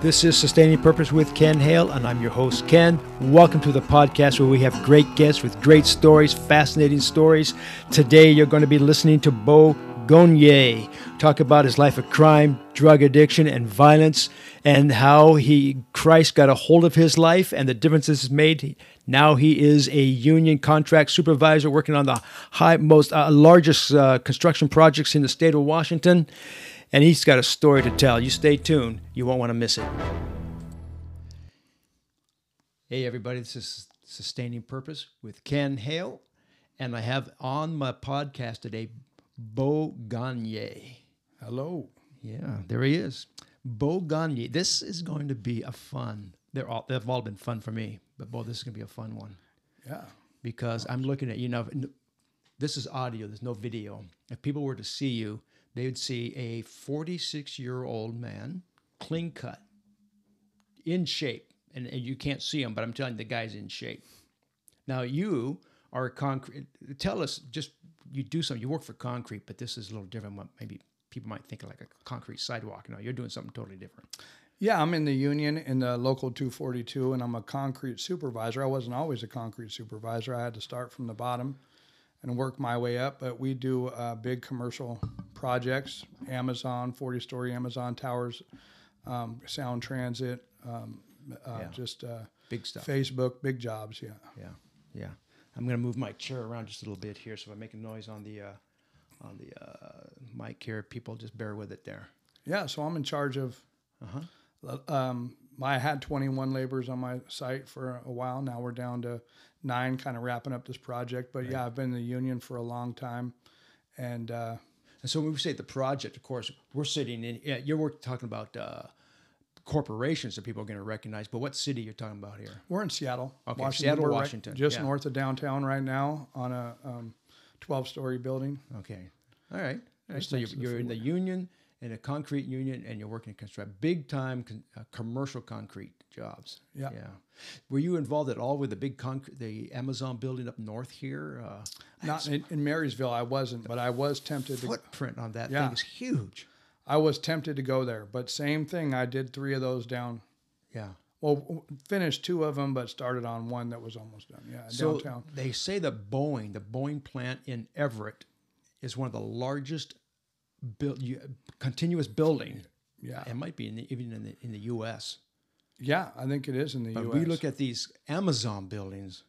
This is Sustaining Purpose with Ken Hale, and I'm your host, Ken. Welcome to the podcast where we have great guests with great stories, fascinating stories. Today, you're going to be listening to Beau Gagneon talk about his life of crime, drug addiction, and violence, and how Christ got a hold of his life and the difference this has made. Now he is a union contract supervisor working on the largest construction projects in the state of Washington. And he's got a story to tell. You stay tuned. You won't want to miss it. Hey, everybody. This is Sustaining Purpose with Ken Hale. And I have on my podcast today, Beau Gagneon. Hello. Yeah, there he is. Beau Gagneon. This is going to be a fun. They've all been fun for me. But, Beau, this is going to be a fun one. Yeah. Because I'm looking at you now. This is audio. There's no video. If people were to see you, they would see a 46-year-old man, clean cut, in shape. And you can't see him, but I'm telling you, the guy's in shape. Now, you are a concrete. Tell us, just, you do something. You work for concrete, but this is a little different. Maybe people might think of like a concrete sidewalk. No, you're doing something totally different. Yeah, I'm in the union in the local 242, and I'm a concrete supervisor. I wasn't always a concrete supervisor. I had to start from the bottom and work my way up. But we do big commercial projects, Amazon, 40-story Amazon towers, Sound Transit, big stuff. Facebook, big jobs, yeah. Yeah, yeah. I'm going to move my chair around just a little bit here, so if I make a noise on the mic here, people just bear with it there. Yeah, so I'm in charge of, I had 21 laborers on my site for a while. Now we're down to 9, kind of wrapping up this project. But yeah, I've been in the union for a long time. And so when we say the project, of course, we're sitting in, you're talking about corporations that people are going to recognize, but what city you're talking about here? We're in Seattle. Okay, Washington. Seattle, Washington. Right, just north of downtown right now on a 12-story building. Okay. All right. So you're in the union, in a concrete union, and you're working to construct big-time commercial concrete jobs. Yeah. Yeah. Were you involved at all with the big the Amazon building up north here? Not in Marysville, I wasn't, but I was tempted. Footprint on that thing is huge. I was tempted to go there, but same thing. I did 3 of those down. Yeah. Well, finished 2 of them, but started on one that was almost done. Yeah, so downtown. They say that the Boeing plant in Everett, is one of the largest continuous building. Yeah, it might be even in the U.S. Yeah, I think it is in the U.S. But we look at these Amazon buildings;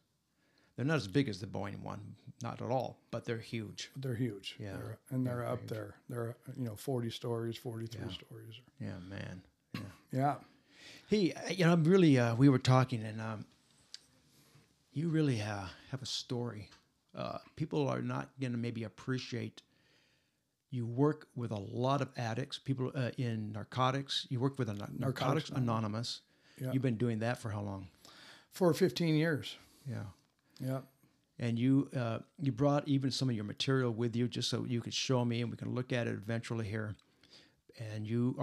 they're not as big as the Boeing one, not at all, but they're huge. They're huge. Yeah, they're up huge. There. They're 40 stories, 43 stories. Yeah, man. Yeah. Yeah. Hey, I'm really. We were talking, and you really have a story. People are not going to maybe appreciate. You work with a lot of addicts, people in narcotics. You work with a Narcotics Anonymous. Yeah. You've been doing that for how long? For 15 years. Yeah. Yeah. And you brought even some of your material with you just so you could show me and we can look at it eventually here. And you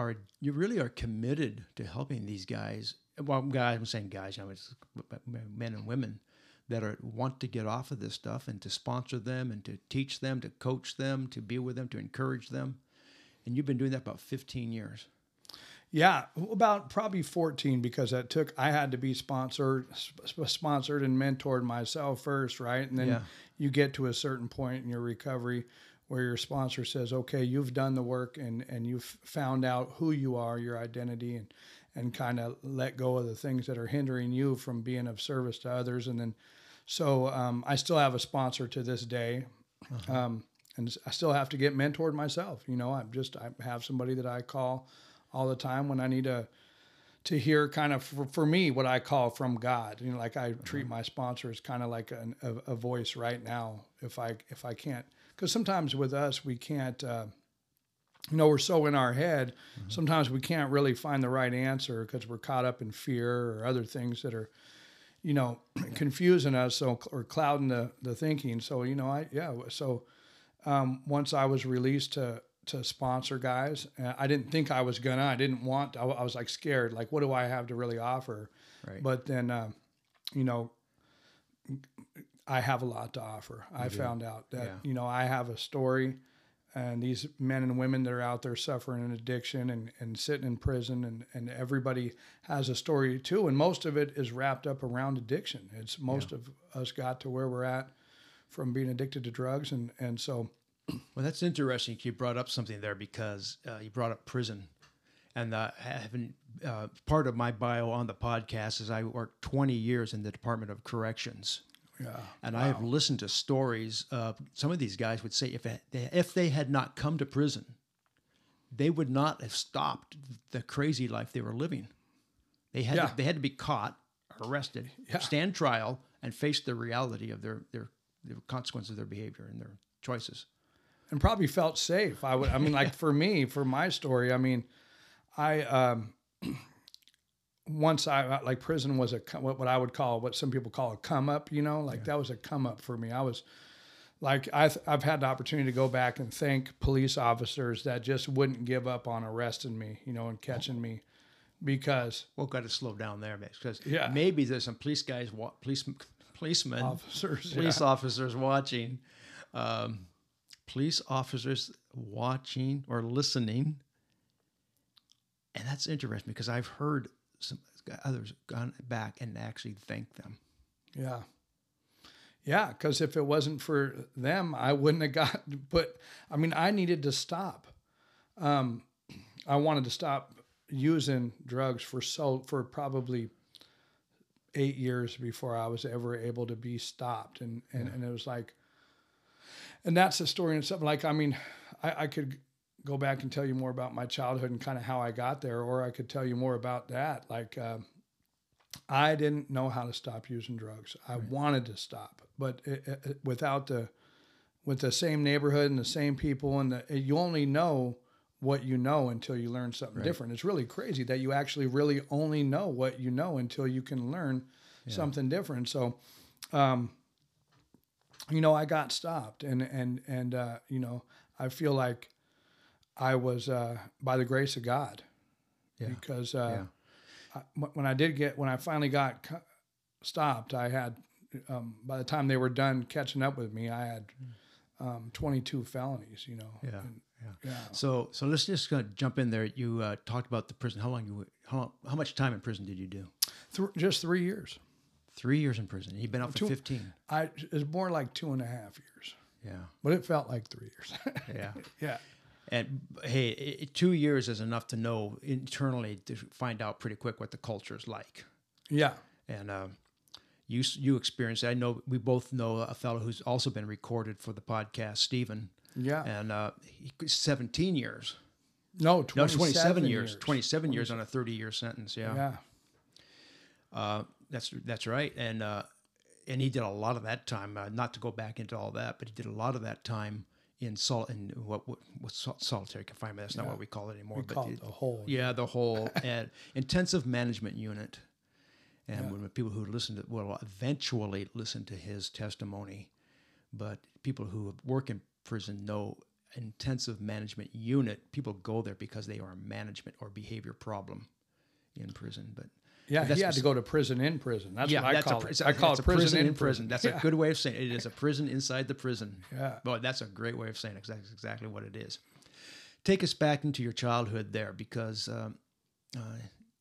really are committed to helping these guys. Well, guys, I'm saying guys, it's men and women that want to get off of this stuff and to sponsor them and to teach them, to coach them, to be with them, to encourage them. And you've been doing that about 15 years. Yeah, about probably 14 because I had to be sponsored and mentored myself first, right? And then you get to a certain point in your recovery where your sponsor says, okay, you've done the work and you've found out who you are, your identity, and kind of let go of the things that are hindering you from being of service to others. And then, I still have a sponsor to this day. And I still have to get mentored myself. I have somebody that I call all the time when I need to hear kind of for me, what I call from God, I treat my sponsor as kind of like a voice right now. If I can't, because sometimes with us, we can't, we're so in our head, sometimes we can't really find the right answer because we're caught up in fear or other things that are, confusing us or clouding the thinking. So, once I was released to sponsor guys, I didn't think I was going to. I didn't want to. I was like scared, like what do I have to really offer? Right. But then, I have a lot to offer. I found out that, I have a story. and these men and women that are out there suffering an addiction and sitting in prison, and everybody has a story too. And most of it is wrapped up around addiction. It's most of us got to where we're at from being addicted to drugs. And so. Well, that's interesting. You brought up something there because you brought up prison. And part of my bio on the podcast is I worked 20 years in the Department of Corrections. Yeah, and I have listened to stories of some of these guys would say if they had not come to prison, they would not have stopped the crazy life they were living. They had to be caught, arrested, stand trial, and face the reality of their consequences of their behavior and their choices. And probably felt safe. For my story, once prison was what some people call a come up, that was a come up for me. I was like, I've had the opportunity to go back and thank police officers that just wouldn't give up on arresting me, and catching me because. Well, got to slow down there, man, because maybe there's some police officers watching, police officers watching or listening. And that's interesting because I've heard some others gone back and actually thank them. Yeah. Yeah, because if it wasn't for them, I wouldn't have gotten, I needed to stop. I wanted to stop using drugs for probably 8 years before I was ever able to be stopped. And it was like, and that's the story and stuff. Like, I could go back and tell you more about my childhood and kind of how I got there, or I could tell you more about that. Like, I didn't know how to stop using drugs. I wanted to stop, but with the same neighborhood and the same people, and you only know what you know until you learn something different. It's really crazy that you actually really only know what you know until you can learn something different. So, I got stopped, and I feel like I was by the grace of God, because when I finally got stopped, I had by the time they were done catching up with me, I had 22 felonies. So let's just kind of jump in there. You talked about the prison. How much time in prison did you do? Just 3 years. 3 years in prison. You've been out for 15. It's more like 2.5 years. Yeah, but it felt like 3 years. Yeah. Yeah. And hey, 2 years is enough to know internally to find out pretty quick what the culture is like. Yeah. And you experienced it. I know we both know a fellow who's also been recorded for the podcast, Stephen. Yeah. And 17 years. No, 27 years. 27 years on a 30-year sentence. Yeah. Yeah. That's right. And he did a lot of that time. Not to go back into all that, but he did a lot of that time in solitary confinement. That's not what we call it anymore. We call it the whole. Yeah, the whole intensive management unit. And when people who will eventually listen to his testimony, but people who work in prison know intensive management unit. People go there because they are a management or behavior problem in prison. But yeah, he had to go to prison in prison. That's what I call it. I call it prison in prison. That's a good way of saying it. It is a prison inside the prison. Yeah. Boy, that's a great way of saying it. That's exactly what it is. Take us back into your childhood there, because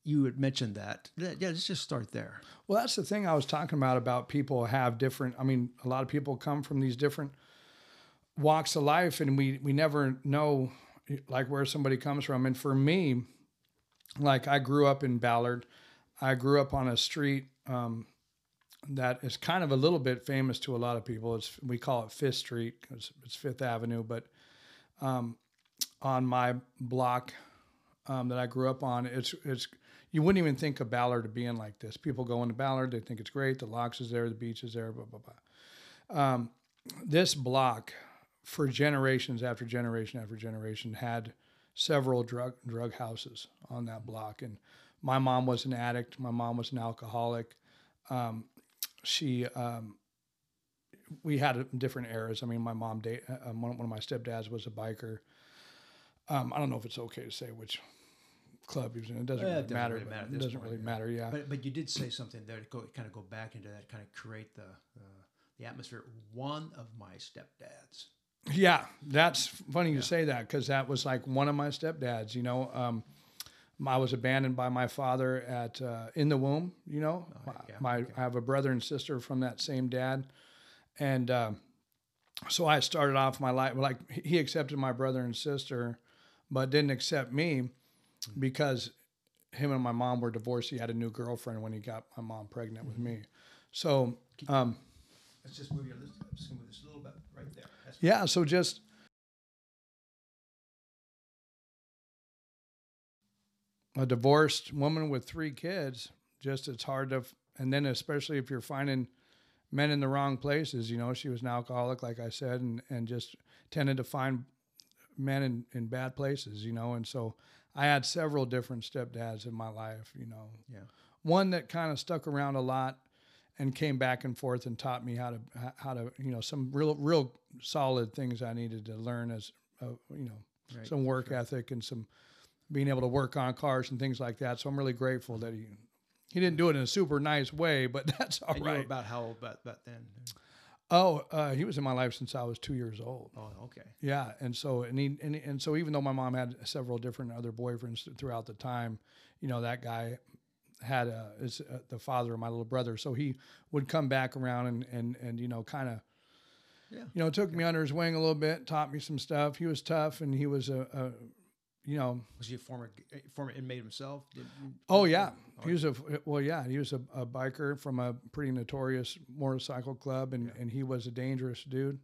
you had mentioned that. Yeah, let's just start there. Well, that's the thing I was talking about people have different, a lot of people come from these different walks of life, and we never know, like, where somebody comes from. And for me, like, I grew up in Ballard. I grew up on a street that is kind of a little bit famous to a lot of people. We call it Fifth Street because it's Fifth Avenue. But on my block that I grew up on, it's you wouldn't even think of Ballard being like this. People go into Ballard, they think it's great. The locks is there, the beach is there, blah blah blah. This block, for generations after generation after generation, had several drug houses on that block. And my mom was an addict. My mom was an alcoholic. We had different eras. My mom, one of my stepdads was a biker. I don't know if it's okay to say which club he was in. It doesn't really matter. It doesn't really matter, yeah. But you did say something there to kind of go back into that, kind of create the atmosphere. One of my stepdads Yeah, that's funny you say that, because that was like one of my stepdads, you know. I was abandoned by my father at in the womb, you know. I have a brother and sister from that same dad. And so I started off my life, like he accepted my brother and sister, but didn't accept me because him and my mom were divorced. He had a new girlfriend when he got my mom pregnant with me. So let's just move your list up just a little bit right there. Yeah, so just a divorced woman with three kids, just it's hard to, and then especially if you're finding men in the wrong places, you know. She was an alcoholic, like I said, and just tended to find men in bad places, you know. And so I had several different stepdads in my life, you know. Yeah. One that kind of stuck around a lot and came back and forth and taught me how to, you know, some real solid things I needed to learn as, you know, some work ethic and some being able to work on cars and things like that. So I'm really grateful that he didn't do it in a super nice way, but that's all right. You were about how old back then? Oh, he was in my life since I was 2 years old. Oh, okay. Yeah, and so and so even though my mom had several different other boyfriends throughout the time, you know, that guy had is the father of my little brother. So he would come back around and you know, kind of, you know, took me under his wing a little bit, taught me some stuff. He was tough, and he was a you know. Was he a former inmate himself? He was a biker from a pretty notorious motorcycle club, and he was a dangerous dude,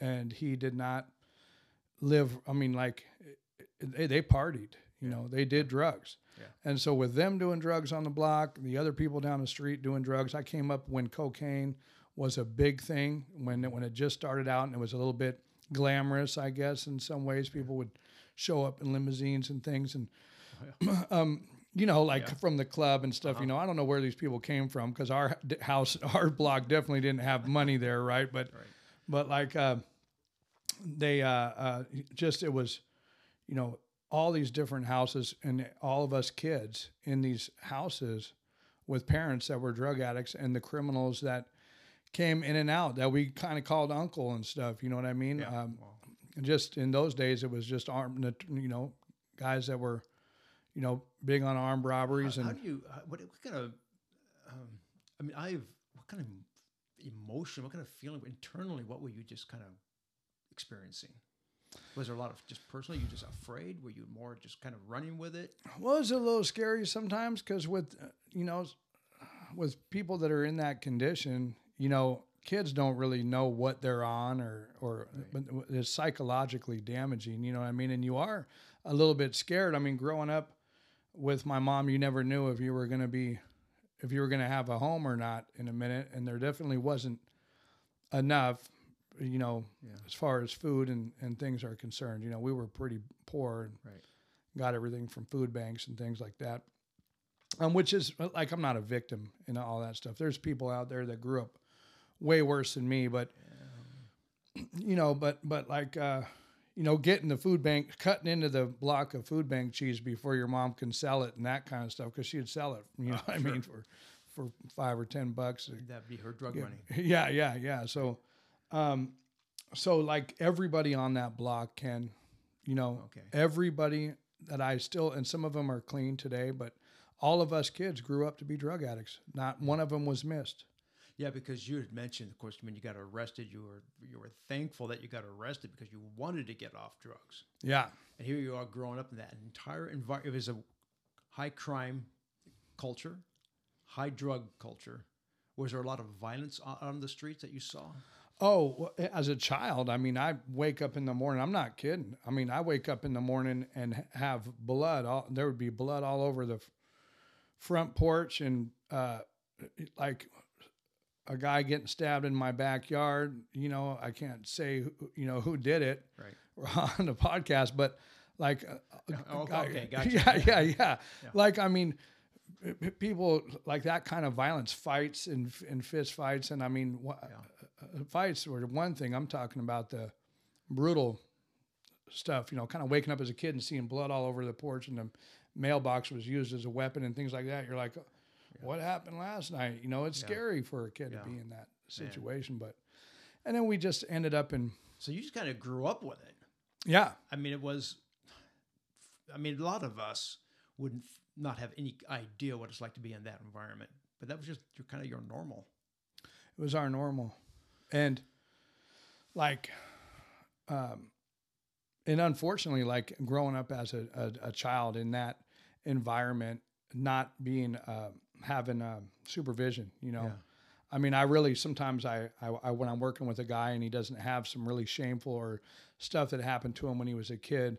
and he did not live. I mean, like they partied, you know, they did drugs, and so with them doing drugs on the block, the other people down the street doing drugs. I came up when cocaine was a big thing, when it just started out, and it was a little bit glamorous, I guess, in some ways. People would show up in limousines and things, and you know, like from the club and stuff. You know, I don't know where these people came from, because our block definitely didn't have money there, right? But like they just, it was, you know, all these different houses, and all of us kids in these houses with parents that were drug addicts, and the criminals that came in and out that we kind of called uncle and stuff. You know what I mean? Yeah. And just in those days, it was just armed, you know, guys that were, you know, big on armed robberies. How do you, what kind of, I mean, what kind of emotion, what kind of feeling internally, what were you just kind of experiencing? Was there a lot of just personally, you just afraid? Were you more just kind of running with it? Well, it was a little scary sometimes, because with, you know, with people that are in that condition, you know, kids don't really know what they're on or it's psychologically damaging, you know what I mean? And you are a little bit scared. I mean, growing up with my mom, you never knew if you were going to have a home or not in a minute. And there definitely wasn't enough, you know, as far as food and things are concerned. You know, we were pretty poor and got everything from food banks and things like that. Which is like, I'm not a victim in all that stuff. There's people out there that grew up way worse than me, but you know, but like you know, getting the food bank, cutting into the block of food bank cheese before your mom can sell it and that kind of stuff, because she'd sell it, you know, I mean, for $5 or $10. That'd be her drug money. Yeah. So, so like everybody on that block can, you know, everybody that I still, and some of them are clean today, but all of us kids grew up to be drug addicts. Not one of them was missed. Yeah, because you had mentioned, of course, when you got arrested, you were thankful that you got arrested because you wanted to get off drugs. Yeah. And here you are growing up in that entire environment. It was a high crime culture, high drug culture. Was there a lot of violence on the streets that you saw? Oh, as a child, I mean, I wake up in the morning. I'm not kidding. I mean, I wake up in the morning and have blood. There would be blood all over the front porch, and like a guy getting stabbed in my backyard. You know, I can't say you know who did it on the podcast, but like, gotcha. Yeah. Like, I mean, people like that kind of violence, fights and fist fights, and I mean, fights were one thing. I'm talking about the brutal stuff. You know, kind of waking up as a kid and seeing blood all over the porch, and the mailbox was used as a weapon and things like that. You're like, what happened last night? You know, it's scary for a kid to be in that situation. But, and then we just ended up in So you just kind of grew up with it. Yeah. I mean, it was, I mean, a lot of us would not have any idea what it's like to be in that environment, but that was just your, kind of your normal. It was our normal. And like, and unfortunately, like growing up as a child in that environment, not being, having supervision, you know, yeah. I mean, I really, sometimes I, when I'm working with a guy and he doesn't have some really shameful or stuff that happened to him when he was a kid,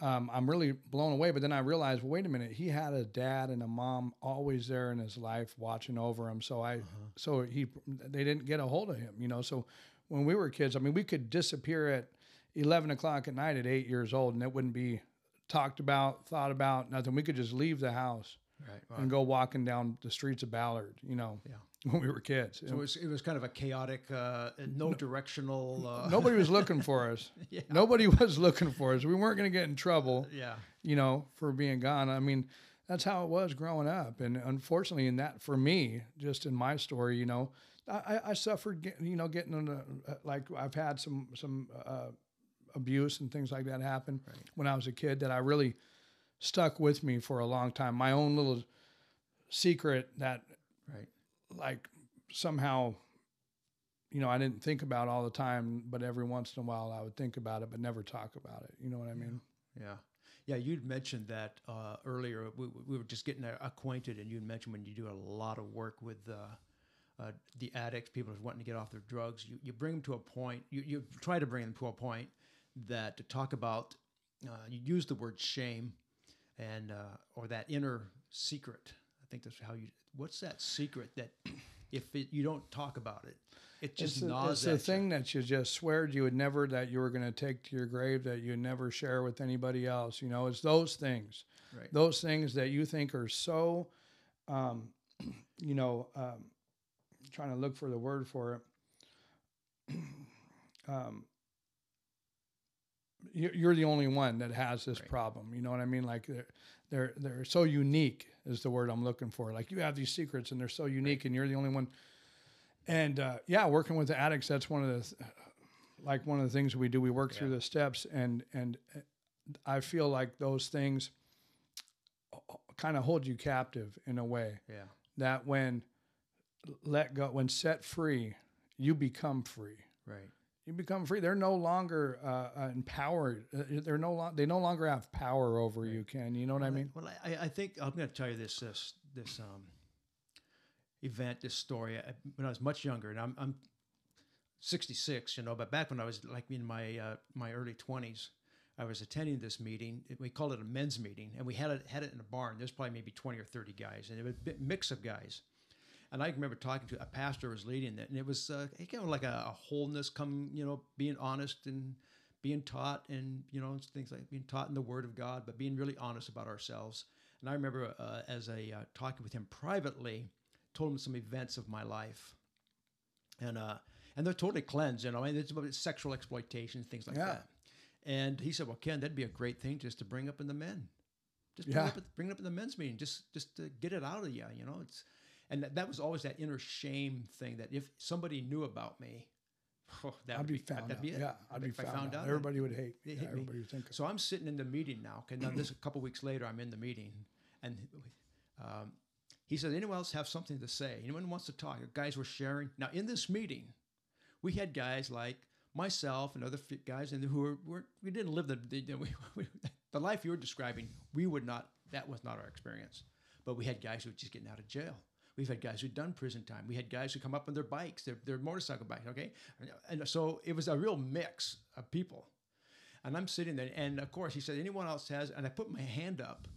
I'm really blown away. But then I realized, well, wait a minute, he had a dad and a mom always there in his life watching over him. So I, so they didn't get a hold of him, you know? So when we were kids, I mean, we could disappear at 11 o'clock at night at 8 years old and it wouldn't be talked about, thought about, nothing. We could just leave the house. Right, wow. And go walking down the streets of Ballard, you know, yeah. when we were kids. So it was kind of a chaotic, no directional. Nobody was looking for us. Yeah. Nobody was looking for us. We weren't going to get in trouble, yeah. you know, for being gone. I mean, that's how it was growing up. And unfortunately, in that, for me, just in my story, you know, I suffered, you know, getting into, like, I've had some abuse and things like that happen right. when I was a kid that I really stuck with me for a long time. My own little secret that right. like somehow, you know, I didn't think about all the time, but every once in a while I would think about it, but never talk about it. You know what I mean? Yeah. Yeah. You'd mentioned that, earlier we were just getting acquainted and you'd mentioned when you do a lot of work with, the addicts, people who are wanting to get off their drugs, you bring them to a point, you try to bring them to a point that to talk about, you use the word shame. And, or that inner secret, I think that's how you, what's that secret that if you don't talk about it, it just gnaws at you. It's the thing that you just sweared you would never, that you were going to take to your grave, that you never share with anybody else. You know, it's those things, right. those things that you think are so, you know, trying to look for the word for it. You're the only one that has this right. problem. You know what I mean? Like they're so unique is the word I'm looking for. Like you have these secrets and they're so unique right. and you're the only one. And, yeah, working with the addicts, that's one of the, like one of the things we do, we work yeah. through the steps and I feel like those things kind of hold you captive in a way yeah. that when let go, when set free, you become free. Right. You become free. They're no longer empowered. They no longer have power over right. you, Ken. You know what I mean? Well, I think I'm going to tell you this event, this story. When I was much younger, and I'm 66, you know. But back when I was like in my early 20s, I was attending this meeting. We called it a men's meeting, and we had it in a barn. There's probably maybe 20 or 30 guys, and it was a mix of guys. And I remember talking to a pastor who was leading it, and it was kind of like a wholeness come, you know, being honest and being taught and, you know, things like being taught in the Word of God, but being really honest about ourselves. And I remember talking with him privately, told him some events of my life. And they're totally cleansed, you know, and it's about sexual exploitation, things like yeah. that. And he said, well, Ken, that'd be a great thing just to bring up in the men. Just bring, yeah. Bring it up in the men's meeting, just to get it out of you, you know, it's... And that was always that inner shame thing that if somebody knew about me, that'd be it. Yeah, I'd be found out. Everybody would hate me. Yeah, everybody would think. So I'm sitting in the meeting now. Okay, now this a couple weeks later, I'm in the meeting, and he said, "Anyone else have something to say? Anyone wants to talk?" Guys were sharing. Now in this meeting, we had guys like myself and other guys, and we didn't live the life you were describing. We would not. That was not our experience. But we had guys who were just getting out of jail. We've had guys who'd done prison time. We had guys who come up on their bikes, their motorcycle bikes, okay? And so it was a real mix of people. And I'm sitting there, and of course, he said, anyone else has? And I put my hand up,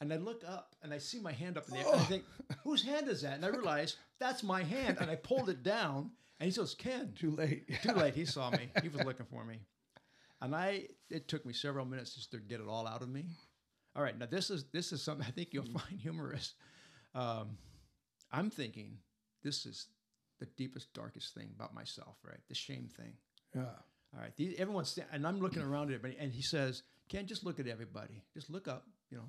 and I look up, and I see my hand up in the air, and I think, whose hand is that? And I realize, that's my hand, and I pulled it down, and he says, Ken. Too late. Too late, he saw me. He was looking for me. And it took me several minutes just to get it all out of me. All right, now this is something I think you'll find humorous. I'm thinking this is the deepest, darkest thing about myself, right? The shame thing. Yeah. All right. Everyone's and I'm looking around at everybody, and he says, "Ken, just look at everybody. Just look up. You know,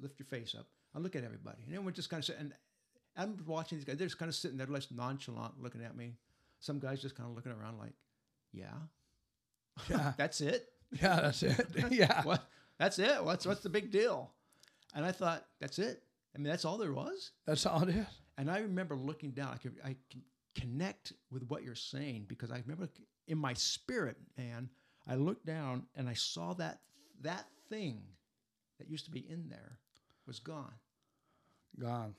lift your face up. I look at everybody." And everyone just kind of sitting. And I'm watching these guys. They're just kind of sitting there, less nonchalant, looking at me. Some guys just kind of looking around, like, "Yeah, Yeah. That's it? Yeah, that's it. Yeah. What? That's it? What's the big deal? And I thought, that's it? I mean, that's all there was? That's all it is. And I remember looking down. I could connect with what you're saying, because I remember in my spirit, man, I looked down and I saw that thing that used to be in there was gone. Gone.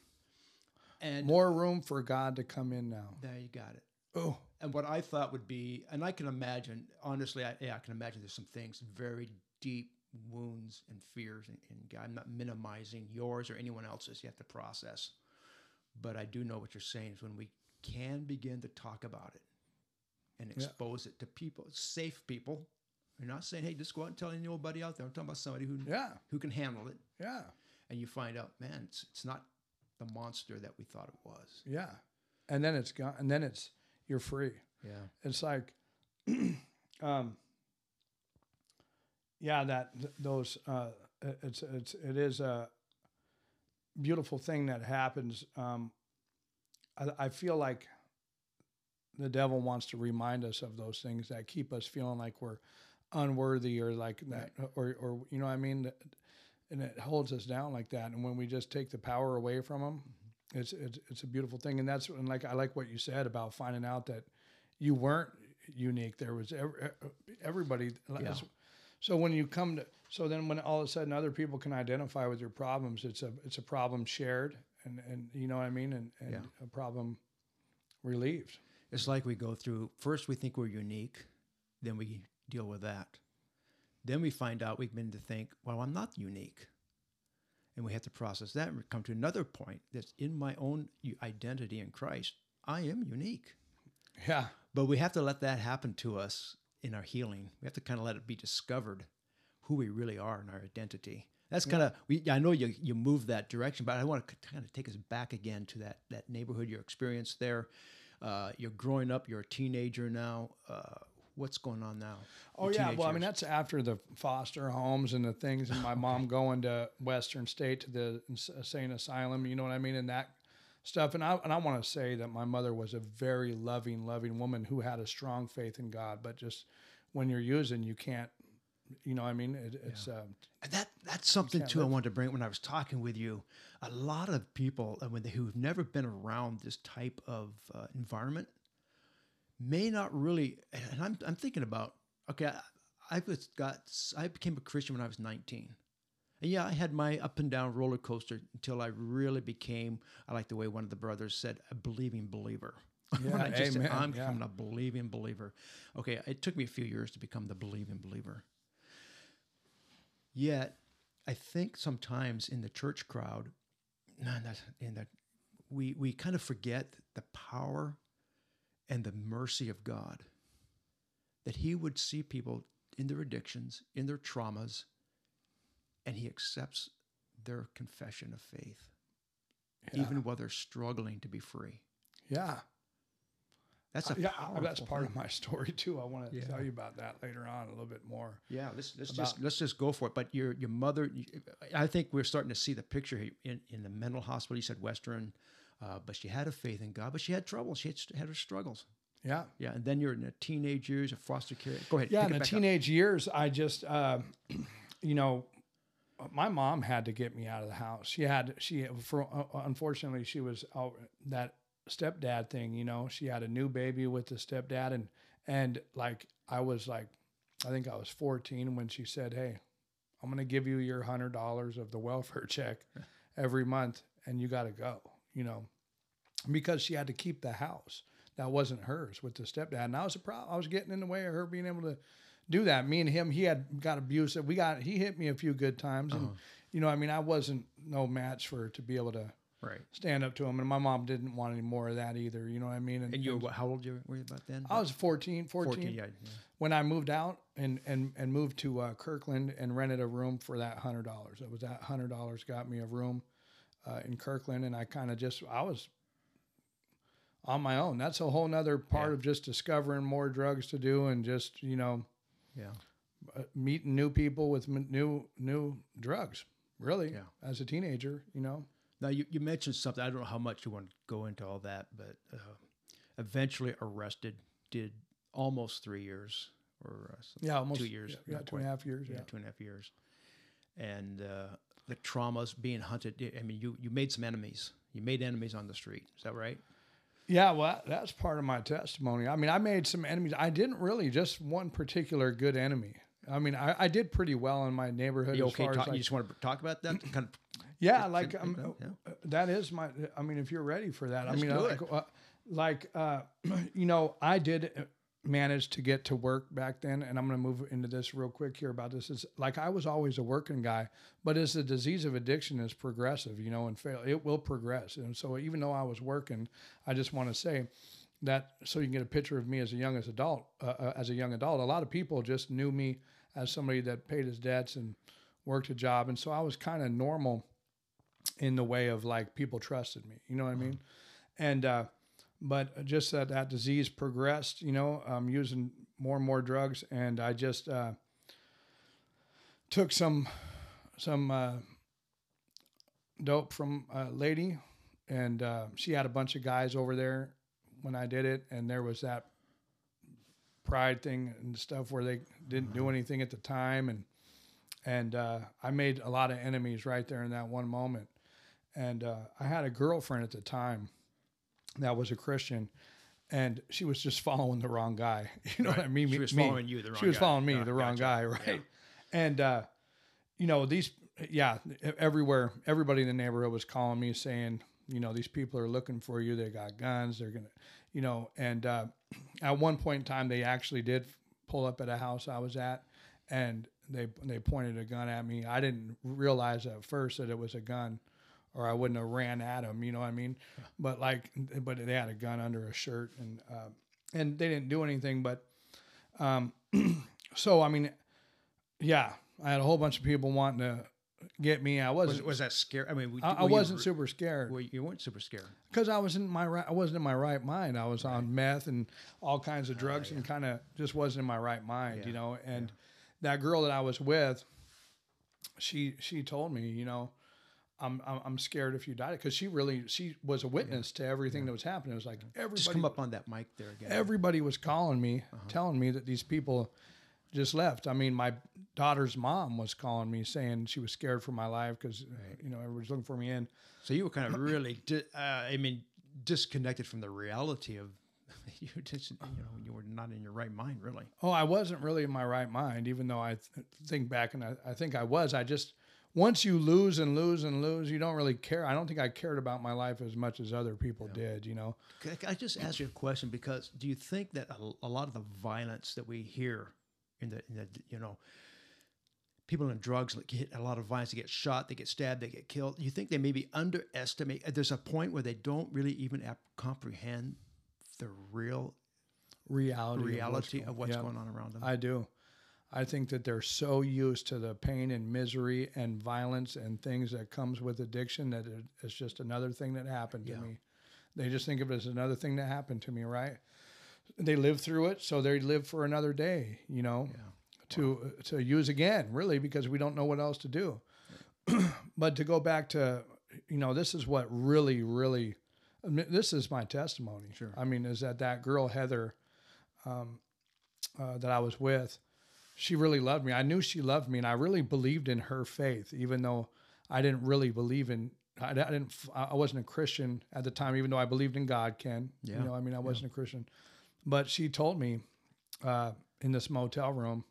And more room for God to come in now. There you got it. Oh. And what I thought would be, and I can imagine, honestly, I can imagine there's some things, very deep wounds and fears, and God, I'm not minimizing yours or anyone else's. You have to process. But I do know what you're saying is when we can begin to talk about it and expose it to people, safe people. You're not saying, hey, just go out and tell anybody out there. I'm talking about somebody who can handle it. Yeah. And you find out, man, it's not the monster that we thought it was. Yeah. And then it's gone. And then you're free. Yeah. It's like, it is a beautiful thing that happens. I feel like the devil wants to remind us of those things that keep us feeling like we're unworthy or like that, or you know what I mean? And it holds us down like that. And when we just take the power away from them, it's a beautiful thing. And that's, and like, I like what you said about finding out that you weren't unique. There was everybody. Yeah. So when you come to, so then when all of a sudden other people can identify with your problems, it's a problem shared and you know what I mean? And a problem relieved. It's like we go through, first we think we're unique, then we deal with that. Then we find out we've been to think, well, I'm not unique. And we have to process that and come to another point that's in my own identity in Christ. I am unique. Yeah. But we have to let that happen to us in our healing. We have to kind of let it be discovered who we really are in our identity. That's kind of, I know you moved that direction, but I want to kind of take us back again to that neighborhood, your experience there. You're growing up, you're a teenager now. What's going on now? Oh, yeah. Well, I mean, that's after the foster homes and the things and my mom going to Western State to the insane asylum, you know what I mean, and that stuff. And I want to say that my mother was a very loving woman who had a strong faith in God. But just when you're using, you can't, you know what I mean? And that's something, too, I wanted to bring when I was talking with you. A lot of people who've never been around this type of environment may not really, and I'm thinking about, okay, I became a Christian when I was 19. And yeah, I had my up and down roller coaster until I really became, I like the way one of the brothers said, a believing believer. Yeah, I just said, I'm becoming a believing believer. Okay, it took me a few years to become the believing believer. Yet, I think sometimes in the church crowd, we kind of forget the power and the mercy of God, that he would see people in their addictions, in their traumas, and he accepts their confession of faith, even while they're struggling to be free. Yeah. That's part of my story too. I want to tell you about that later on a little bit more. Yeah, let's just go for it. But your mother, I think we're starting to see the picture in the mental hospital. You said Western. But she had a faith in God, but she had trouble. She had her struggles. Yeah. Yeah. And then you're in the teenage years of foster care. Go ahead. Yeah. In the teenage years, I just, you know, my mom had to get me out of the house. Unfortunately, she was out that stepdad thing, you know, she had a new baby with the stepdad. And like, I was like, I think I was 14 when she said, hey, I'm going to give you your $100 of the welfare check every month and you got to go. You know, because she had to keep the house that wasn't hers with the stepdad, and I was a problem. I was getting in the way of her being able to do that. Me and him, he had got abusive. He hit me a few good times, and you know, I mean, I wasn't no match for her to be able to stand up to him. And my mom didn't want any more of that either. You know what I mean? And you, how old were you about then? I was 14 when I moved out and moved to Kirkland and rented a room for that $100. It was that $100 got me a room. In Kirkland, and I kind of just, I was on my own. That's a whole nother part of just discovering more drugs to do and just, you know, meeting new people with new drugs, really, as a teenager, you know. Now, you mentioned something. I don't know how much you want to go into all that, but eventually arrested, did almost 3 years or almost 2 years. Yeah, 2.5 years. Yeah, 2.5 years. And the traumas, being hunted. I mean, you made some enemies. You made enemies on the street. Is that right? Yeah, well, that's part of my testimony. I mean, I made some enemies. I didn't really, just one particular good enemy. I mean, I did pretty well in my neighborhood. You just want to talk about that? Kind of, yeah, that is my, I mean, if you're ready for that. Let's do it. You know, I did manage to get to work back then, and I'm going to move into this real quick here about this. It's like I was always a working guy, but as the disease of addiction is progressive, you know, and it will progress. And so even though I was working, I just want to say that so you can get a picture of me as a young adult. A lot of people just knew me as somebody that paid his debts and worked a job, and so I was kind of normal in the way of like people trusted me. You know what I mean? And but just that disease progressed, you know, using more and more drugs. And I just took some dope from a lady, and she had a bunch of guys over there when I did it. And there was that pride thing and stuff where they didn't do anything at the time. And I made a lot of enemies right there in that one moment. And I had a girlfriend at the time that was a Christian, and she was just following the wrong guy. You know what I mean? She was following you, the wrong guy. She was following me, the wrong guy, right? Yeah. And, you know, everywhere, everybody in the neighborhood was calling me saying, you know, these people are looking for you. They got guns. They're going to, you know, and at one point in time, they actually did pull up at a house I was at, and they pointed a gun at me. I didn't realize at first that it was a gun, or I wouldn't have ran at him, you know what I mean? But they had a gun under a shirt, and they didn't do anything. But so, I mean, yeah, I had a whole bunch of people wanting to get me. I wasn't. Was that scared? I mean, I wasn't super scared. Well, you weren't super scared because I wasn't in my right mind. I was on meth and all kinds of drugs and kind of just wasn't in my right mind, you know. And that girl that I was with, she told me, you know, I'm scared if you die, because she was a witness to everything that was happening. It was like everybody. Just come up on that mic there again. Everybody was calling me, telling me that these people just left. I mean, my daughter's mom was calling me saying she was scared for my life because you know, everybody's looking for me in. So you were kind of really, disconnected from the reality of you were not in your right mind, really. Oh, I wasn't really in my right mind, even though I think back and I think I was. I just. Once you lose and lose and lose, you don't really care. I don't think I cared about my life as much as other people did, you know. Can I just ask you a question? Because do you think that a lot of the violence that we hear in the you know, people in drugs get a lot of violence, they get shot, they get stabbed, they get killed. You think they maybe underestimate? There's a point where they don't really even comprehend the real reality of what's going on around them. I do. I think that they're so used to the pain and misery and violence and things that comes with addiction that it's just another thing that happened to me. They just think of it as another thing that happened to me, right? They live through it, so they live for another day, you know, to use again, really, because we don't know what else to do. But to go back to, you know, this is what really, really, I mean, this is my testimony. Sure. I mean, is that girl, Heather, that I was with, she really loved me. I knew she loved me, and I really believed in her faith, even though I didn't really believe in. I wasn't a Christian at the time, even though I believed in God. Ken, you know, I mean, I wasn't a Christian, but she told me in this motel room,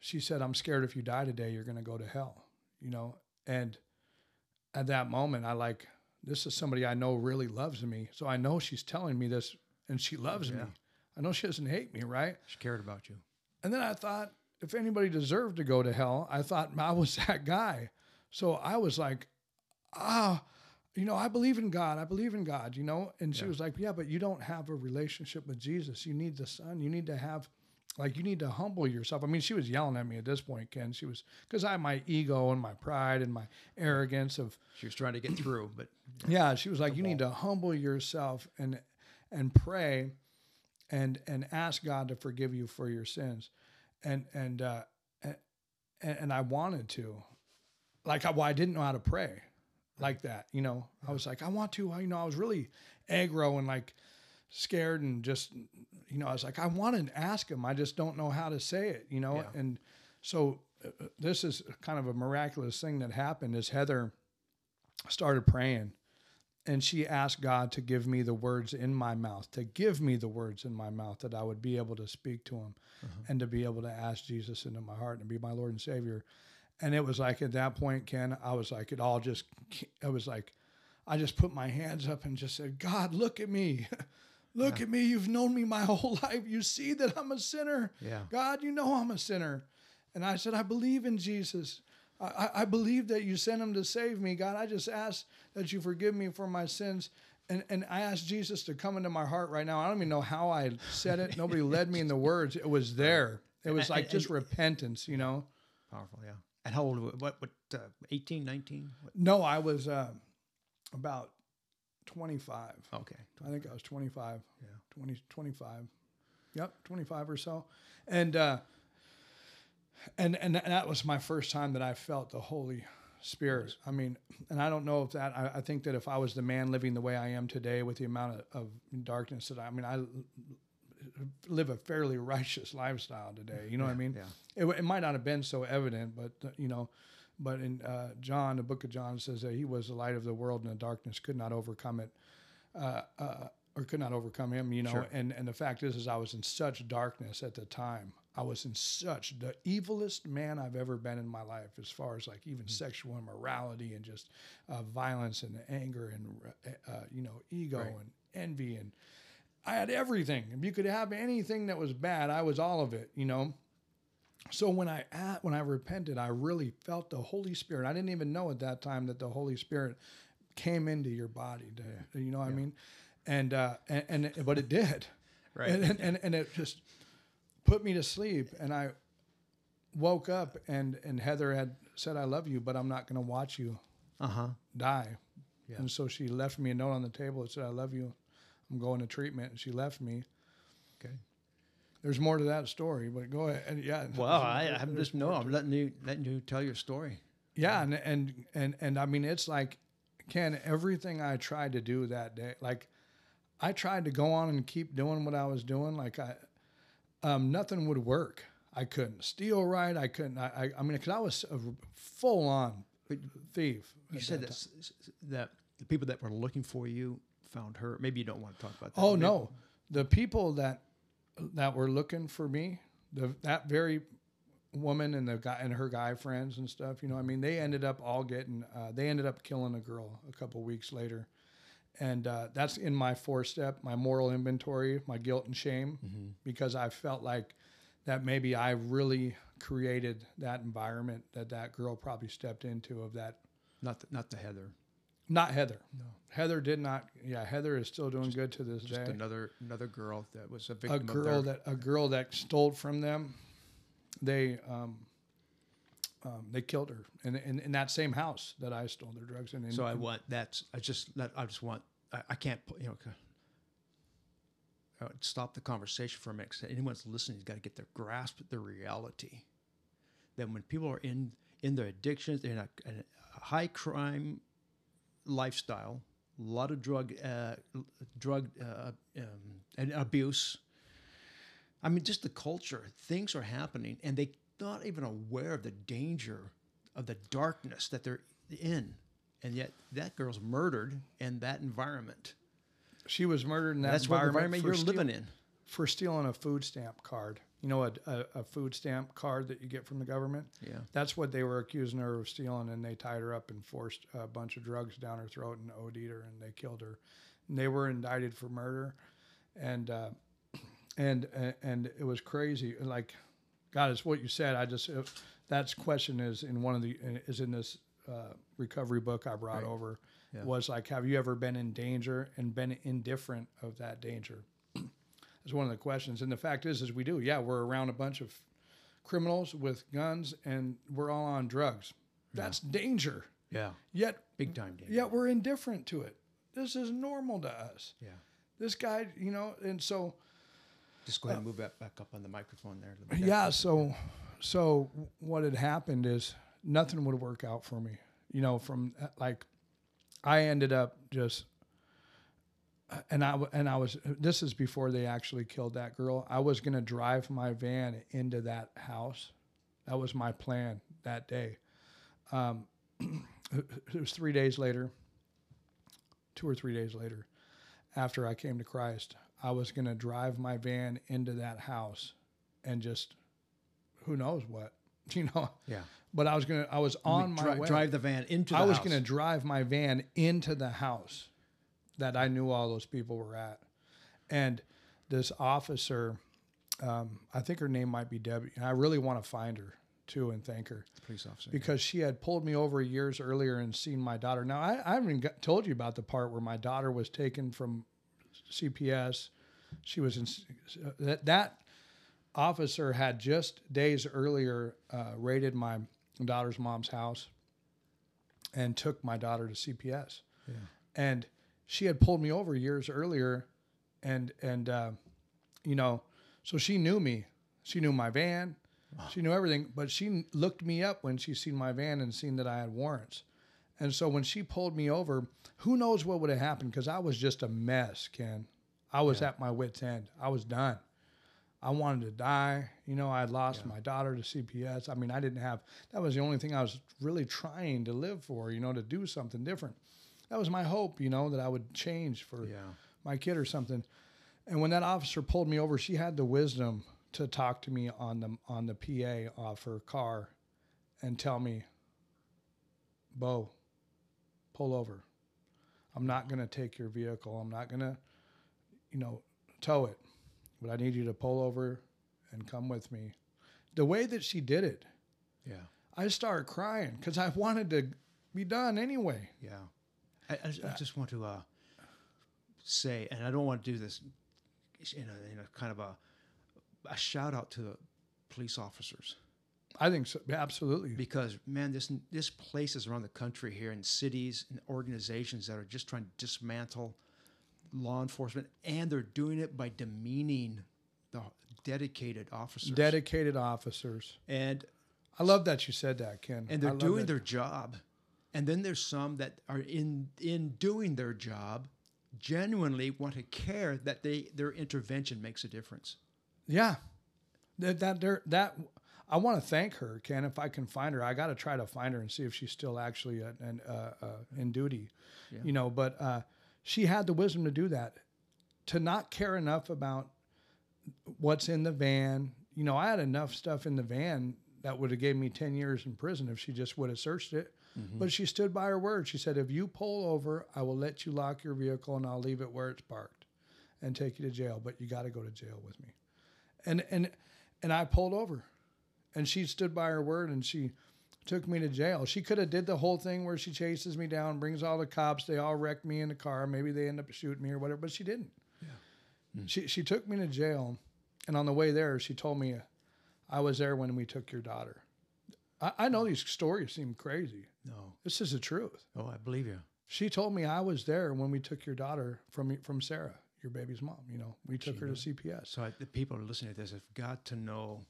she said, "I'm scared if you die today, you're going to go to hell." You know, and at that moment, this is somebody I know really loves me, so I know she's telling me this, and she loves me. I know she doesn't hate me, right? She cared about you. And then I thought, if anybody deserved to go to hell, I thought I was that guy. So I was like, you know, I believe in God, you know? And she was like, yeah, but you don't have a relationship with Jesus. You need the Son. You need to have, you need to humble yourself. I mean, she was yelling at me at this point, Ken. She was, because I had my ego and my pride and my arrogance of. She was trying to get through, but. Yeah, she was like, you need to humble yourself and pray and ask God to forgive you for your sins. And I wanted to, I didn't know how to pray like that. You know, I was like, I want to, you know, I was really aggro and scared and just, you know, I was like, I want to ask him. I just don't know how to say it, you know? Yeah. And so this is kind of a miraculous thing that happened is Heather started praying and she asked God to give me the words in my mouth, that I would be able to speak to him and to be able to ask Jesus into my heart and be my Lord and Savior. And it was like, at that point, Ken, I was like, it all just, I was like, I just put my hands up and just said, God, look at me. Look at me. You've known me my whole life. You see that I'm a sinner. Yeah. God, you know I'm a sinner. And I said, I believe in Jesus. I believe that you sent him to save me. God, I just ask that you forgive me for my sins. And I asked Jesus to come into my heart right now. I don't even know how I said it. Nobody led me in the words. It was there. It was like just repentance, you know. Powerful, yeah. And how old were you? What 18, 19? What? No, I was about 25. Okay. 25. I think I was 25. Yeah. 25. Yep, 25 or so. And that was my first time that I felt the Holy Spirit. I mean, and I don't know if that, I think that if I was the man living the way I am today with the amount of darkness that I live a fairly righteous lifestyle today. You know what I mean? Yeah. It might not have been so evident, but, you know, but in John, the book of John says that he was the light of the world and the darkness could not overcome it, or could not overcome him, you know? Sure. And the fact is I was in such darkness at the time. I was in such the evilest man I've ever been in my life, as far as like even sexual immorality and just violence and anger and, you know, ego and envy. And I had everything. If you could have anything that was bad, I was all of it, you know? So when I repented, I really felt the Holy Spirit. I didn't even know at that time that the Holy Spirit came into your body. You know what I mean? And but it did. Right. And it just put me to sleep, and I woke up, and Heather had said, I love you, but I'm not going to watch you die. Yeah. And so she left me a note on the table that said, I love you. I'm going to treatment, and she left me. Okay. There's more to that story, but go ahead. Yeah. Well, I'm just I'm letting you tell your story. Yeah, and I mean, it's like, Ken, everything I tried to do that day, like I tried to go on and keep doing what I was doing, like nothing would work. I couldn't steal right. I couldn't. I mean, because I was a full on thief. You said that the people that were looking for you found her. Maybe you don't want to talk about that. Oh, no. The people that were looking for me, that very woman and the guy and her guy friends and stuff, you know, I mean, they ended up all getting, they ended up killing a girl a couple weeks later. And that's in my 4-step, my moral inventory, my guilt and shame, because I felt like that maybe I really created that environment that girl probably stepped into of that. Not the Heather. Not Heather. No. Heather did not. Yeah, Heather is still doing good to this day. Just another girl that was a victim. A girl that stole from them. They they killed her in that same house that I stole their drugs in. So I can't, you know, stop the conversation for a minute. Anyone's listening has got to get their grasp of the reality that when people are in their addictions, they're in a high crime lifestyle, a lot of drug and abuse. I mean, just the culture, things are happening, and they're not even aware of the danger of the darkness that they're in. And yet that girl's murdered in that environment. She was murdered in that environment you're living in. For stealing a food stamp card. You know, a food stamp card that you get from the government? Yeah. That's what they were accusing her of stealing, and they tied her up and forced a bunch of drugs down her throat and OD'd her, and they killed her. And they were indicted for murder, and it was crazy. Like, God, it's what you said. That question is in this recovery book I brought over. Yeah. Was like, have you ever been in danger and been indifferent of that danger? That's one of the questions. And the fact is we do. Yeah, we're around a bunch of criminals with guns, and we're all on drugs. That's danger. Yeah. Yet big time danger. Yet we're indifferent to it. This is normal to us. Yeah. This guy, you know, and so. Just go ahead and move that back up on the microphone there. Yeah. So what had happened is nothing would work out for me. You know, I ended up just And I was, this is before they actually killed that girl. I was going to drive my van into that house. That was my plan that day. It was 3 days later, 2 or 3 days later, after I came to Christ, I was going to drive my van into that house and just, who knows what, you know? Yeah. But I was going to, I was on my way. Drive the van into the house. I was going to drive my van into the house that I knew all those people were at. And this officer, I think her name might be Debbie, and I really want to find her too and thank her. Police officer. Because she had pulled me over years earlier and seen my daughter. Now, I haven't even told you about the part where my daughter was taken from CPS. She was in, that officer had just days earlier raided my daughter's mom's house and took my daughter to CPS. Yeah. And she had pulled me over years earlier, and you know, so she knew me. She knew my van. Wow. She knew everything, but she looked me up when she seen my van and seen that I had warrants. And so when she pulled me over, who knows what would have happened, because I was just a mess, Ken. I was at my wit's end. I was done. I wanted to die. You know, I had lost my daughter to CPS. I mean, I didn't have, that was the only thing I was really trying to live for, you know, to do something different. That was my hope, you know, that I would change for my kid or something. And when that officer pulled me over, she had the wisdom to talk to me on the PA off her car and tell me, Beau, pull over. I'm not going to take your vehicle. I'm not going to, you know, tow it. But I need you to pull over and come with me. The way that she did it, I started crying because I wanted to be done anyway. Yeah. I just want to say, and I don't want to do this in a kind of a shout out to the police officers. I think so, absolutely. Because man, this places around the country here in cities and organizations that are just trying to dismantle law enforcement, and they're doing it by demeaning the dedicated officers. Dedicated officers, and I love that you said that, Ken. And they're doing their job. And then there's some that are in doing their job, genuinely want to care that their intervention makes a difference. Yeah, that I want to thank her, Ken. If I can find her, I got to try to find her and see if she's still actually in duty, you know. But she had the wisdom to do that, to not care enough about what's in the van. You know, I had enough stuff in the van that would have gave me 10 years in prison if she just would have searched it. Mm-hmm. But she stood by her word. She said, if you pull over, I will let you lock your vehicle and I'll leave it where it's parked and take you to jail. But you got to go to jail with me. And I pulled over, and she stood by her word, and she took me to jail. She could have did the whole thing where she chases me down, brings all the cops. They all wreck me in the car. Maybe they end up shooting me or whatever, but she didn't. Yeah. Mm-hmm. She took me to jail. And on the way there, she told me, I was there when we took your daughter. I know these stories seem crazy. No. This is the truth. Oh, I believe you. She told me I was there when we took your daughter from Sarah, your baby's mom. You know, we took her to CPS. So the people who are listening to this have got to know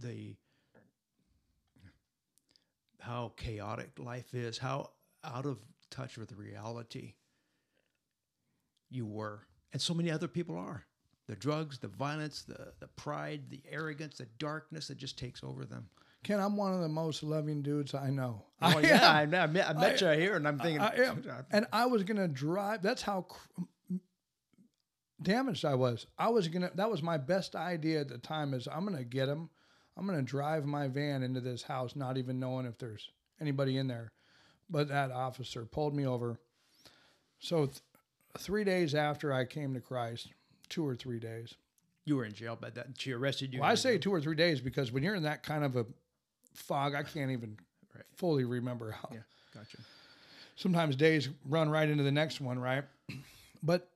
the how chaotic life is, how out of touch with reality you were. And so many other people are. The drugs, the violence, the pride, the arrogance, the darkness that just takes over them. Ken, I'm one of the most loving dudes I know. Oh, I met you here, and I'm thinking. And I was going to drive. That's how damaged I was. That was my best idea at the time, is I'm going to get them. I'm going to drive my van into this house, not even knowing if there's anybody in there. But that officer pulled me over. So 3 days after I came to Christ, 2 or 3 days. You were in jail, but she arrested you. Well, I say 2 or 3 days because when you're in that kind of a fog, I can't even fully remember how. Yeah, gotcha. Sometimes days run right into the next one, right? But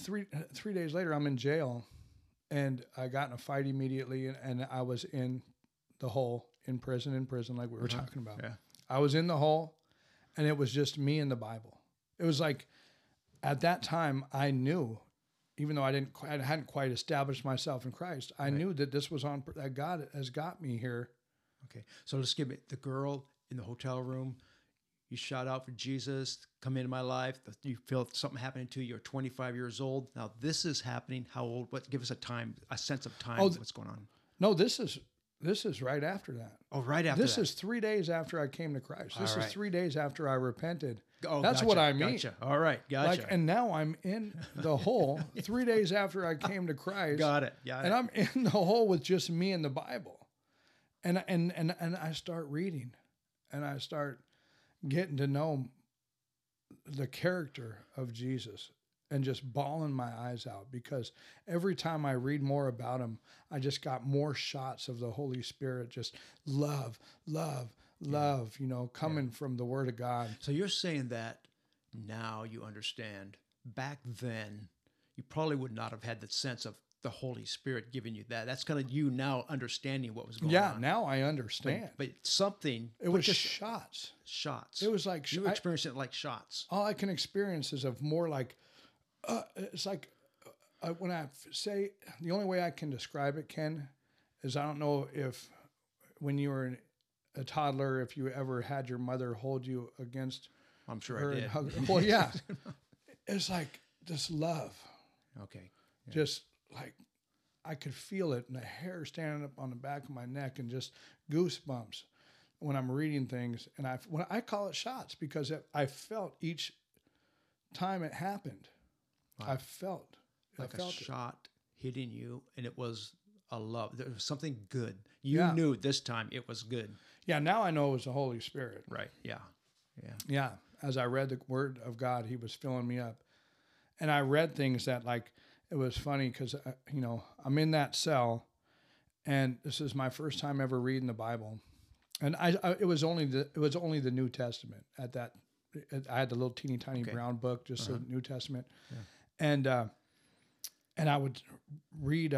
3 days later, I'm in jail, and I got in a fight immediately, and I was in the hole in prison, like we were talking about. Yeah. I was in the hole, and it was just me and the Bible. It was like, at that time, I knew, even though I hadn't quite established myself in Christ, I knew that this was that God has got me here. Okay, so let's give it the girl in the hotel room. You shout out for Jesus. come into my life, you feel something happening to you, you're 25 years old. Now this is happening. How old? What? Give us a time, a sense of time. Oh, what's going on? No, this is right after that. Oh, right after this that. This is 3 days after I came to Christ. This is 3 days after I repented. Oh, that's gotcha, what I mean. Gotcha. All right. Gotcha. Like, and now I'm in the hole 3 days after I came to Christ. Got it. Got and it. I'm in the hole with just me and the Bible. And I start reading and I start getting to know the character of Jesus and just bawling my eyes out, because every time I read more about him, I just got more shots of the Holy Spirit, just love, love, love, you know, coming from the Word of God. So you're saying that now you understand. Back then, you probably would not have had the sense of the Holy Spirit giving you that. That's kind of you now understanding what was going on. Yeah, now I understand. But something... It was just shots. Shots. It was like... You experienced it like shots. All I can experience is of more like... it's like when I say... The only way I can describe it, Ken, is I don't know if when you were a toddler, if you ever had your mother hold you against... I'm sure her I did. Well, yeah. It's like this love. Okay. Yeah. Just... Like I could feel it, and the hair standing up on the back of my neck, and just goosebumps when I'm reading things. And I call it shots, because I felt each time it happened. Wow. I felt a shot hitting you, and it was a love. There was something good. You knew this time it was good. Yeah. Now I know it was the Holy Spirit. Right. Yeah. Yeah. Yeah. As I read the Word of God, He was filling me up, and I read things that like. It was funny because, you know, I'm in that cell, and this is my first time ever reading the Bible, and it was only the New Testament at that. I had the little teeny tiny brown book, just the New Testament, and I would read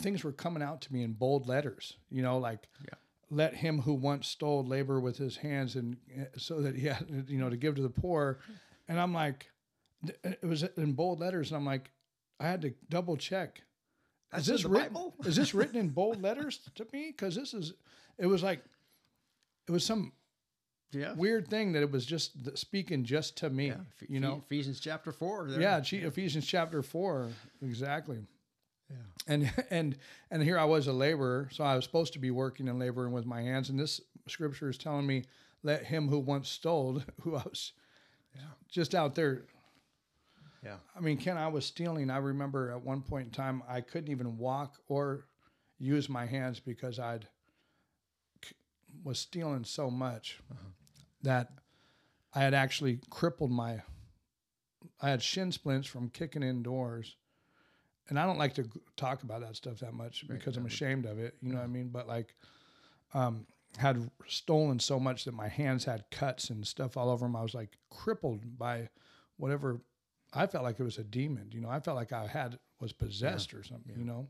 things were coming out to me in bold letters, you know, like. Yeah. Let him who once stole labor with his hands, and so that he had, you know, to give to the poor, and I'm like. It was in bold letters, and I'm like, I had to double check. Is this written? Is this written in bold letters to me? Because this is. It was like, it was some weird thing that it was just speaking just to me. Yeah. You know, Ephesians chapter 4. There. Yeah, Ephesians chapter 4, exactly. Yeah. And here I was a laborer, so I was supposed to be working and laboring with my hands, and this scripture is telling me, let him who once stole, who I was, just out there. Yeah, I mean, Ken, I was stealing. I remember at one point in time, I couldn't even walk or use my hands because I was stealing so much that I had actually crippled my. I had shin splints from kicking indoors, and I don't like to talk about that stuff that much because I'm ashamed of it. You know what I mean? But like, had stolen so much that my hands had cuts and stuff all over them. I was like crippled by whatever. I felt like it was a demon, you know. I felt like I was possessed or something, you know.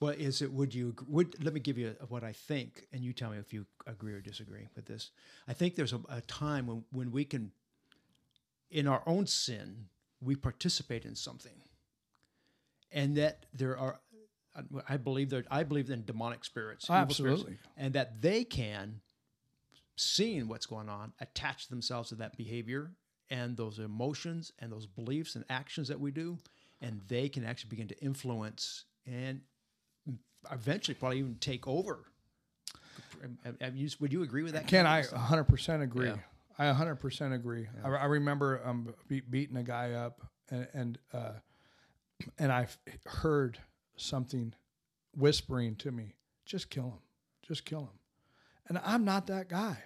Well, let me give you what I think, and you tell me if you agree or disagree with this. I think there's a time when we can, in our own sin, we participate in something, and that there are, I believe in demonic spirits, absolutely, and that they can, seeing what's going on, attach themselves to that behavior. And those emotions and those beliefs and actions that we do, and they can actually begin to influence and eventually probably even take over. Would you agree with that? Ken, I 100% agree. Yeah. I 100% agree. Yeah. I remember beating a guy up, and I heard something whispering to me, just kill him, just kill him. And I'm not that guy.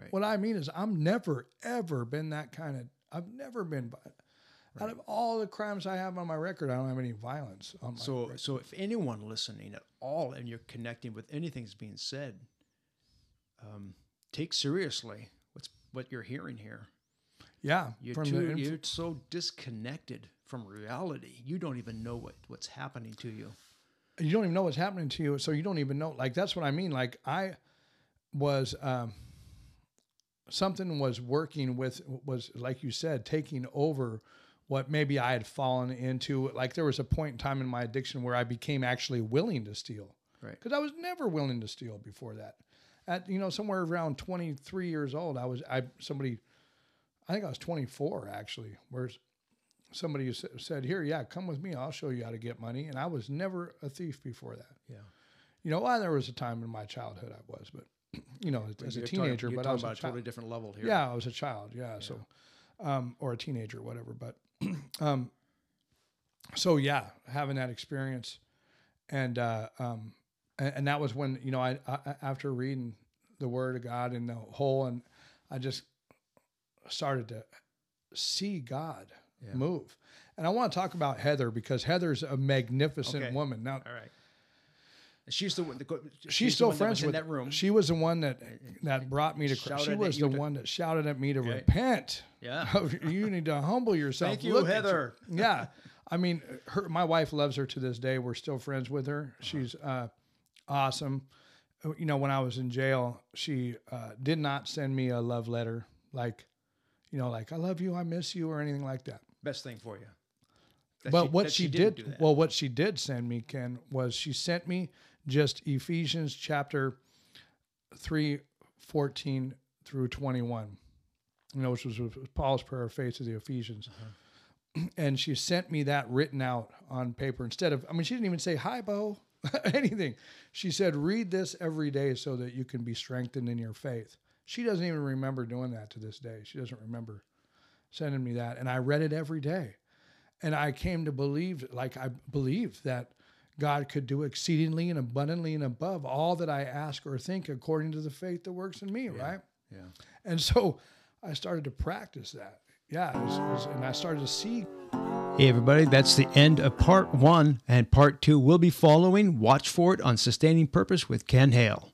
Right. What I mean is I'm never, ever been that kind of, I've never been, out of all the crimes I have on my record, I don't have any violence on my record. So if anyone listening at all and you're connecting with anything that's being said, take seriously what you're hearing here. Yeah. You're so disconnected from reality. You don't even know what's happening to you. You don't even know what's happening to you. So you don't even know, like, that's what I mean. Like I was, something was working with, was like you said, taking over what maybe I had fallen into. Like there was a point in time in my addiction where I became actually willing to steal. Right. Because I was never willing to steal before that. at, you know, somewhere around 23 years old, I think I was 24 actually, where somebody said, here, yeah, come with me. I'll show you how to get money. And I was never a thief before that. Yeah. You know, there was a time in my childhood I was, but you know, as a teenager, but I was about a totally different level here. Yeah. I was a child. Yeah. Yeah. So, or a teenager, whatever. But, so yeah, having that experience and that was when, you know, I after reading the Word of God in the whole, and I just started to see God move. And I want to talk about Heather, because Heather's a magnificent woman. Now, all right. She's the one. She's still friends with that room. She was the one that brought me to Christ. She was the one that shouted at me to repent. Yeah, you need to humble yourself. Thank you, Heather. Yeah, I mean, my wife loves her to this day. We're still friends with her. Uh-huh. She's awesome. You know, when I was in jail, she did not send me a love letter, like, you know, like I love you, I miss you, or anything like that. Best thing for you. What she did send me, Ken, was she sent me just Ephesians chapter 3:14-21, you know, which was Paul's prayer of faith to the Ephesians. Uh-huh. And she sent me that written out on paper instead of, I mean, she didn't even say, hi, Beau, anything. She said, read this every day so that you can be strengthened in your faith. She doesn't even remember doing that to this day. She doesn't remember sending me that. And I read it every day. And I came to believe, that God could do exceedingly and abundantly and above all that I ask or think according to the faith that works in me, right? Yeah. And so I started to practice that. Yeah, and I started to see. Hey, everybody, that's the end of part 1. And part 2 will be following. Watch for it on Sustaining Purpose with Ken Hale.